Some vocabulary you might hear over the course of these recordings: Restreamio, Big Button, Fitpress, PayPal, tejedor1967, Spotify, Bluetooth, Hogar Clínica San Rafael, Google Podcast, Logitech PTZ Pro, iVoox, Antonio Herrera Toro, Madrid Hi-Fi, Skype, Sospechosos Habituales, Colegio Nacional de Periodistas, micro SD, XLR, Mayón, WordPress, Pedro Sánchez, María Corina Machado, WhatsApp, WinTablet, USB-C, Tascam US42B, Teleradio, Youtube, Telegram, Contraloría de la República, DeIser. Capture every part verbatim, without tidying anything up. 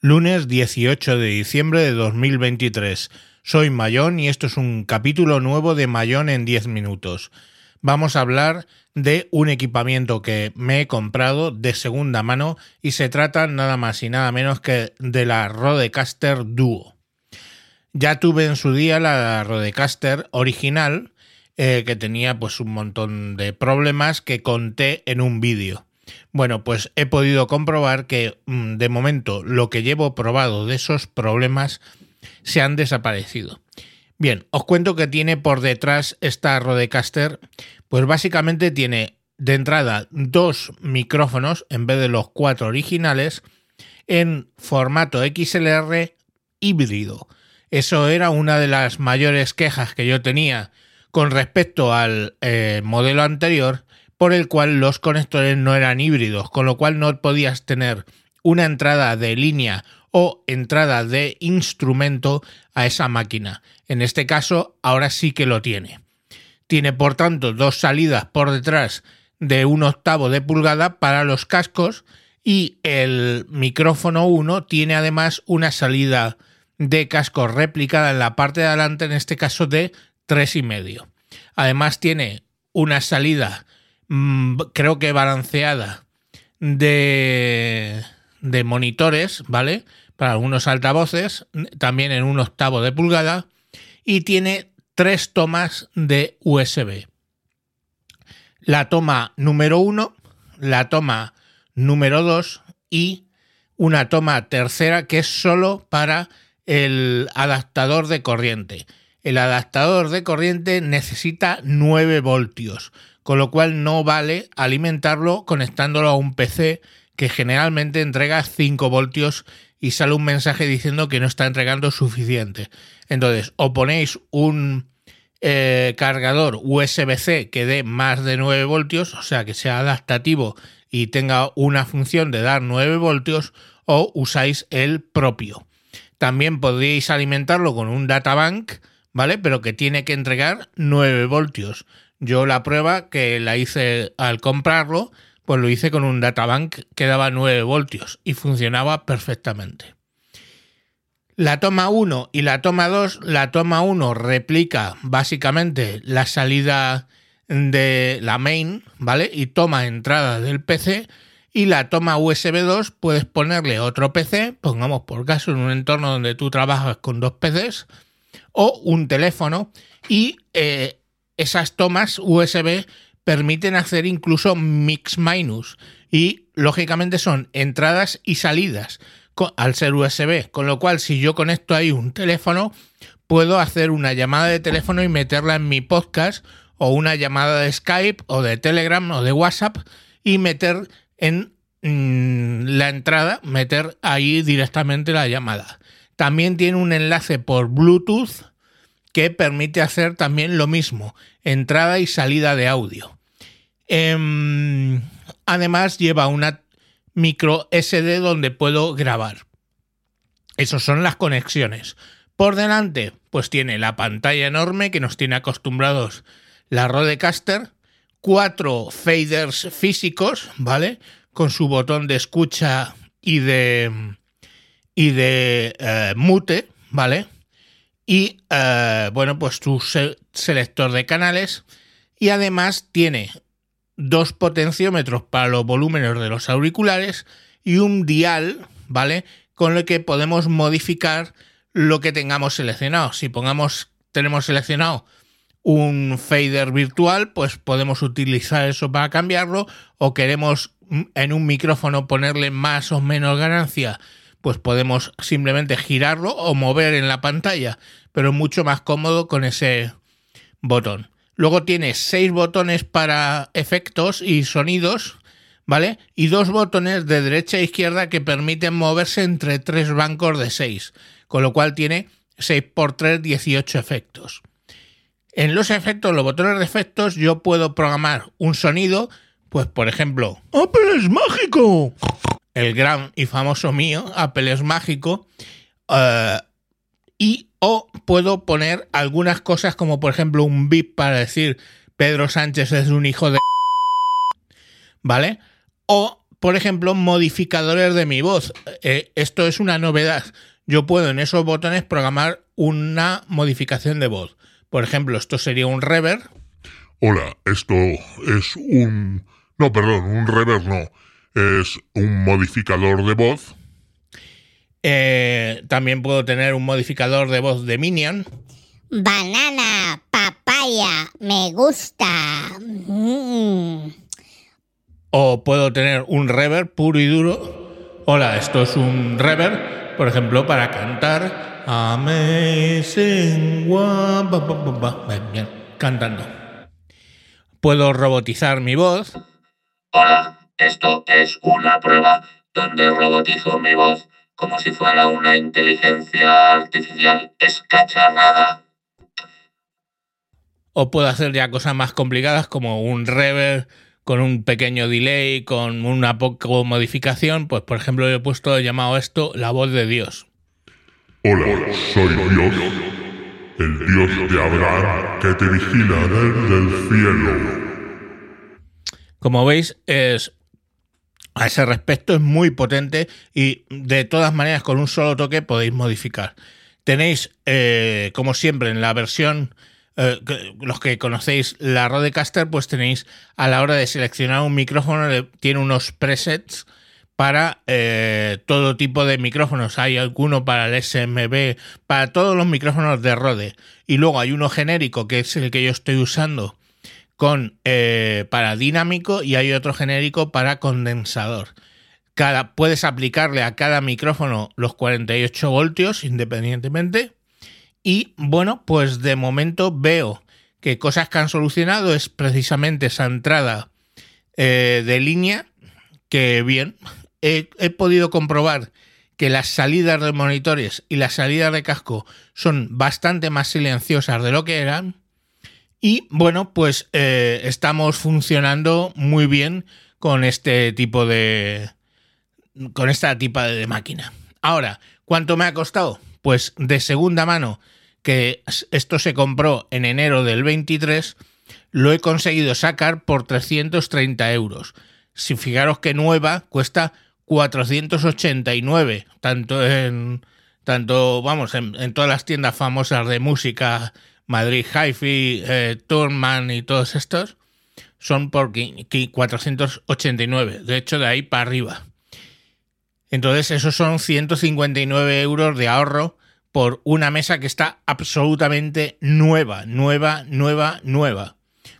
lunes dieciocho de diciembre de dos mil veintitrés. Soy Mayón y esto es un capítulo nuevo de Mayón en diez minutos. Vamos a hablar de un equipamiento que me he comprado de segunda mano y se trata nada más y nada menos que de la RØDECaster Duo. Ya tuve en su día la RØDECaster original, eh, que tenía pues un montón de problemas que conté en un vídeo. Bueno, pues he podido comprobar que de momento lo que llevo probado de esos problemas se han desaparecido. Bien, os cuento que tiene por detrás esta RØDECaster, pues básicamente tiene de entrada dos micrófonos en vez de los cuatro originales en formato X L R híbrido. Eso era una de las mayores quejas que yo tenía con respecto al eh, modelo anterior, por el cual los conectores no eran híbridos, con lo cual no podías tener una entrada de línea o entrada de instrumento a esa máquina. En este caso, ahora sí que lo tiene. Tiene, por tanto, dos salidas por detrás de un octavo de pulgada para los cascos y el micrófono uno tiene además una salida de casco replicada en la parte de adelante, en este caso de tres y medio. Además tiene una salida, mmm, creo que balanceada, de... de monitores, ¿vale? Para algunos altavoces, también en un octavo de pulgada, y tiene tres tomas de U S B. La toma número uno, la toma número dos y una toma tercera que es solo para el adaptador de corriente. El adaptador de corriente necesita nueve voltios, con lo cual no vale alimentarlo conectándolo a un P C que generalmente entrega cinco voltios y sale un mensaje diciendo que no está entregando suficiente. Entonces, o ponéis un eh, cargador U S B C que dé más de nueve voltios, o sea, que sea adaptativo y tenga una función de dar nueve voltios, o usáis el propio. También podríais alimentarlo con un databank, ¿vale? Pero que tiene que entregar nueve voltios. Yo la prueba que la hice al comprarlo, pues lo hice con un databank que daba nueve voltios y funcionaba perfectamente. La toma uno y la toma dos, la toma uno replica básicamente la salida de la main, ¿vale? Y toma entrada del P C, y la toma U S B dos puedes ponerle otro P C, pongamos por caso en un entorno donde tú trabajas con dos P Cs o un teléfono, y eh, esas tomas U S B permiten hacer incluso mix minus y lógicamente son entradas y salidas al ser U S B, con lo cual si yo conecto ahí un teléfono puedo hacer una llamada de teléfono y meterla en mi podcast, o una llamada de Skype o de Telegram o de WhatsApp y meter en mmm, la entrada, meter ahí directamente la llamada. También tiene un enlace por Bluetooth que permite hacer también lo mismo, entrada y salida de audio. Además lleva una micro S D donde puedo grabar. Esas son las conexiones. Por delante, pues tiene la pantalla enorme que nos tiene acostumbrados la RØDECaster, cuatro faders físicos, ¿vale? Con su botón de escucha y de y de eh, mute, ¿vale? Y eh, bueno, pues tu se- selector de canales, y además tiene dos potenciómetros para los volúmenes de los auriculares y un dial, ¿vale? Con el que podemos modificar lo que tengamos seleccionado. Si pongamos, tenemos seleccionado un fader virtual, pues podemos utilizar eso para cambiarlo, o queremos en un micrófono ponerle más o menos ganancia, pues podemos simplemente girarlo o mover en la pantalla, pero mucho más cómodo con ese botón. Luego tiene seis botones para efectos y sonidos, ¿vale? Y dos botones de derecha e izquierda que permiten moverse entre tres bancos de seis, con lo cual tiene seis por tres, dieciocho efectos. En los efectos, los botones de efectos, yo puedo programar un sonido, pues por ejemplo, ¡Apple es mágico! El gran y famoso mío, Apple es mágico, uh, y... O puedo poner algunas cosas como, por ejemplo, un bip para decir Pedro Sánchez es un hijo de... ¿Vale? O por ejemplo, modificadores de mi voz. Eh, esto es una novedad. Yo puedo en esos botones programar una modificación de voz. Por ejemplo, esto sería un reverb. Hola, esto es un... No, perdón, un reverb no. Es un modificador de voz. Eh, también puedo tener un modificador de voz de Minion. Banana, papaya, me gusta. Mm. O puedo tener un reverb puro y duro. Hola, esto es un reverb, por ejemplo, para cantar. Amazing, wa, ba, ba, ba, ba. Bien, bien, cantando. Puedo robotizar mi voz. Hola, esto es una prueba donde robotizo mi voz como si fuera una inteligencia artificial escacharrada. O puedo hacer ya cosas más complicadas como un reverb con un pequeño delay, con una poca modificación. Pues, por ejemplo, yo he puesto, he llamado esto la voz de Dios. Hola, soy Dios, el Dios de Abraham, que te vigila desde el cielo. Como veis, es, a ese respecto es muy potente y, de todas maneras, con un solo toque podéis modificar. Tenéis, eh, como siempre, en la versión... Eh, los que conocéis la RØDECaster, pues tenéis a la hora de seleccionar un micrófono, tiene unos presets para eh, todo tipo de micrófonos. Hay alguno para el S M B, para todos los micrófonos de Rode. Y luego hay uno genérico, que es el que yo estoy usando, con eh, para dinámico, y hay otro genérico para condensador. Cada, puedes aplicarle a cada micrófono los cuarenta y ocho voltios independientemente. Y bueno, pues de momento veo que cosas que han solucionado es precisamente esa entrada eh, de línea, que bien, he, he podido comprobar que las salidas de monitores y las salidas de casco son bastante más silenciosas de lo que eran. Y bueno, pues eh, estamos funcionando muy bien con este tipo de... con esta tipa de máquina. Ahora, ¿cuánto me ha costado? Pues de segunda mano, que esto se compró en enero del veintitrés, lo he conseguido sacar por trescientos treinta euros. Si fijaros que nueva cuesta cuatrocientos ochenta y nueve, tanto en tanto vamos en, en todas las tiendas famosas de música, Madrid Hi-Fi, eh, Turman y todos estos, son por cuatrocientos ochenta y nueve, de hecho de ahí para arriba. Entonces esos son ciento cincuenta y nueve euros de ahorro por una mesa que está absolutamente nueva, nueva, nueva, nueva,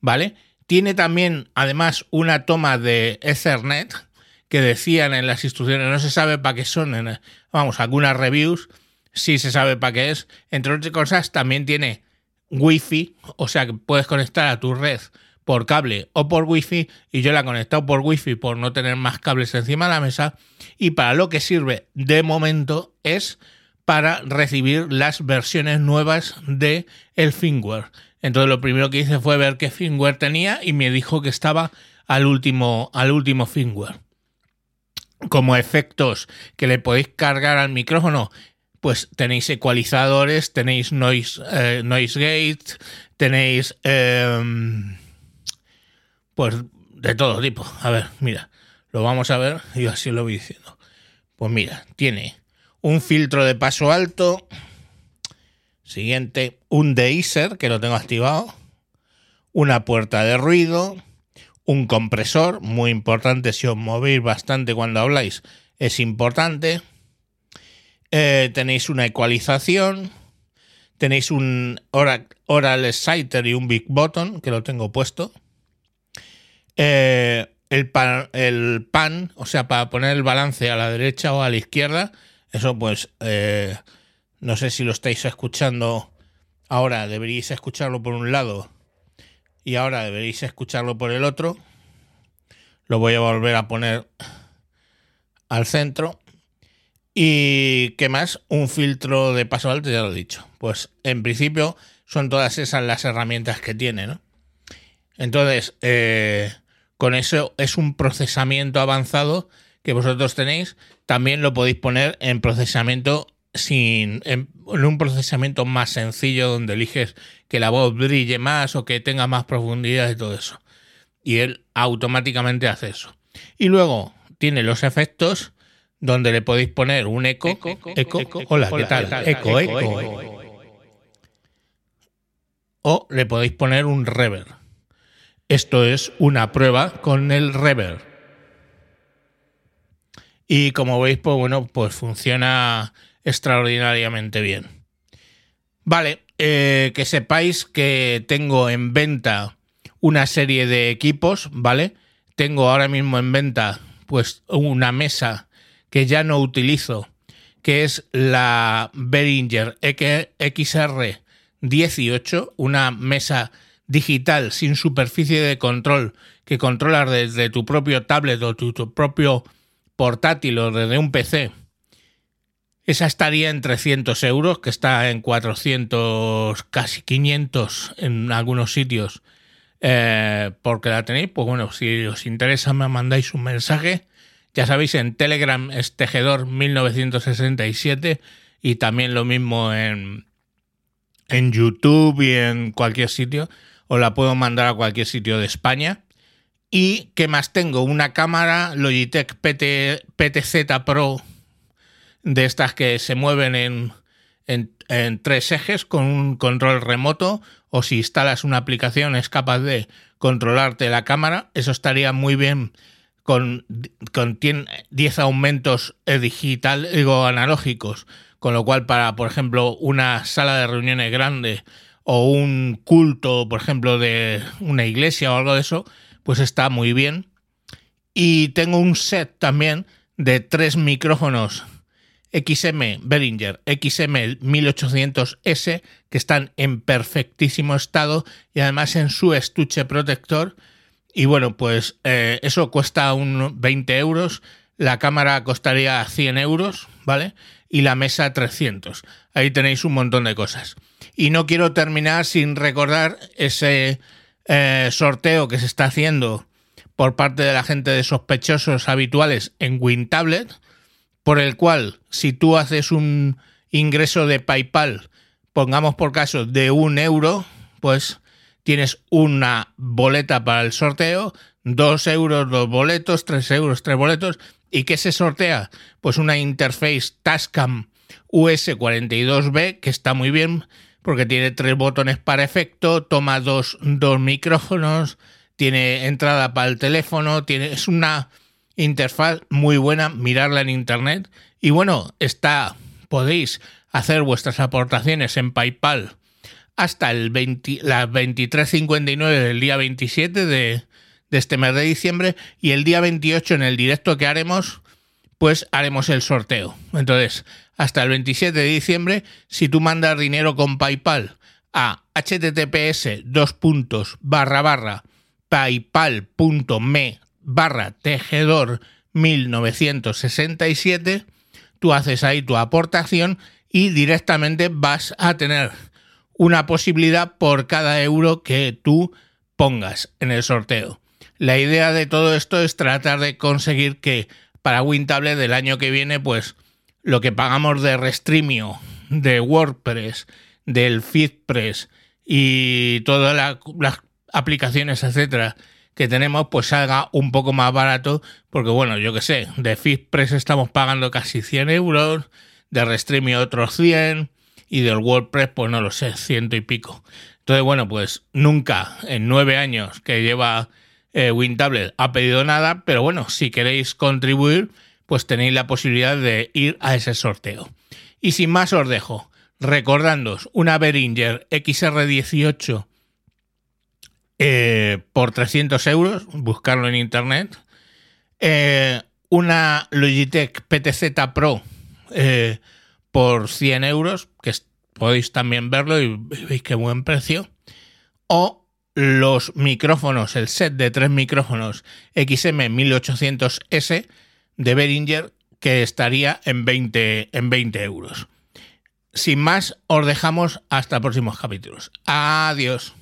¿vale? Tiene también, además, una toma de Ethernet, que decían en las instrucciones, no se sabe para qué son, en, vamos, algunas reviews sí se sabe para qué es. Entre otras cosas, también tiene Wi-Fi, o sea que puedes conectar a tu red por cable o por wifi, y yo la he conectado por wifi por no tener más cables encima de la mesa, y para lo que sirve de momento es para recibir las versiones nuevas de el firmware. Entonces lo primero que hice fue ver qué firmware tenía y me dijo que estaba al último, al último firmware. Como efectos que le podéis cargar al micrófono, pues tenéis ecualizadores, tenéis noise, eh, noise gate, tenéis... Eh, Pues de todo tipo. A ver, mira, lo vamos a ver, yo así lo voy diciendo. Pues mira, tiene un filtro de paso alto, siguiente, un DeIser, que lo tengo activado, una puerta de ruido, un compresor, muy importante, si os movéis bastante cuando habláis, es importante. Eh, tenéis una ecualización, tenéis un Oral Exciter y un Big Button, que lo tengo puesto. Eh, el, pan, el pan, o sea, para poner el balance a la derecha o a la izquierda, eso pues eh, no sé si lo estáis escuchando ahora, deberíais escucharlo por un lado y ahora deberíais escucharlo por el otro. Lo voy a volver a poner al centro. ¿Y qué más? Un filtro de paso alto, ya lo he dicho. Pues en principio son todas esas las herramientas que tiene, ¿no? Entonces, eh, con eso es un procesamiento avanzado que vosotros tenéis. También lo podéis poner en procesamiento sin, en, en un procesamiento más sencillo, donde eliges que la voz brille más o que tenga más profundidad y todo eso. Y él automáticamente hace eso. Y luego tiene los efectos donde le podéis poner un eco. Eco, eco, eco, eco, eco hola, ¿qué tal? tal eco, eco, eco, eco, eco. O le podéis poner un reverb. Esto es una prueba con el reverb. Y como veis, pues bueno, pues funciona extraordinariamente bien. Vale, eh, que sepáis que tengo en venta una serie de equipos, ¿vale? Tengo ahora mismo en venta pues una mesa que ya no utilizo, que es la Behringer X R dieciocho, una mesa digital sin superficie de control que controlas desde tu propio tablet o tu, tu propio portátil o desde un P C. Esa estaría en trescientos euros, que está en cuatrocientos, casi quinientos en algunos sitios, eh, porque la tenéis. Pues bueno, si os interesa me mandáis un mensaje. Ya sabéis, en Telegram es tejedor mil novecientos sesenta y siete, y también lo mismo en, en YouTube y en cualquier sitio. Os la puedo mandar a cualquier sitio de España. Y ¿qué más tengo? Una cámara Logitech P T Z Pro, de estas que se mueven en, en, en tres ejes con un control remoto, o si instalas una aplicación es capaz de controlarte la cámara. Eso estaría muy bien con, con diez aumentos digital, digo, analógicos, con lo cual para, por ejemplo, una sala de reuniones grande o un culto, por ejemplo, de una iglesia o algo de eso, pues está muy bien. Y tengo un set también de tres micrófonos X M Behringer X M mil ochocientos S que están en perfectísimo estado y además en su estuche protector. Y bueno, pues eh, eso cuesta unos veinte euros, la cámara costaría cien euros, ¿vale? Y la mesa trescientos. Ahí tenéis un montón de cosas. Y no quiero terminar sin recordar ese Eh, sorteo que se está haciendo por parte de la gente de Sospechosos Habituales en WinTablet, por el cual, si tú haces un ingreso de PayPal, pongamos por caso de un euro, pues tienes una boleta para el sorteo, dos euros, dos boletos, tres euros, tres boletos. ¿Y qué se sortea? Pues una interface Tascam U S cuarenta y dos B, que está muy bien, porque tiene tres botones para efecto, toma dos, dos micrófonos, tiene entrada para el teléfono, tiene, es una interfaz muy buena, mirarla en internet. Y bueno, está, podéis hacer vuestras aportaciones en PayPal hasta el veinte, las veintitrés cincuenta y nueve del día veintisiete de, de este mes de diciembre, y el día veintiocho, en el directo que haremos, pues haremos el sorteo. Entonces, hasta el veintisiete de diciembre, si tú mandas dinero con PayPal a https dos puntos barra barra paypal punto me barra tejedor mil novecientos sesenta y siete, tú haces ahí tu aportación y directamente vas a tener una posibilidad por cada euro que tú pongas en el sorteo. La idea de todo esto es tratar de conseguir que para WinTablet del año que viene, pues lo que pagamos de Restreamio, de WordPress, del Fitpress y todas la, las aplicaciones, etcétera, que tenemos, pues salga un poco más barato. Porque bueno, yo que sé, de Fitpress estamos pagando casi cien euros, de Restreamio otros cien, y del WordPress, pues no lo sé, ciento y pico. Entonces bueno, pues nunca en nueve años que lleva Eh, WinTablet ha pedido nada, pero bueno, si queréis contribuir, pues tenéis la posibilidad de ir a ese sorteo. Y sin más os dejo, recordándoos una Behringer X R dieciocho eh, por trescientos euros, buscarlo en internet, eh, una Logitech P T Z Pro eh, por cien euros, que podéis también verlo y veis qué buen precio, o los micrófonos, el set de tres micrófonos X M mil ochocientos S de Behringer, que estaría en veinte, en veinte euros. Sin más, os dejamos hasta próximos capítulos. Adiós.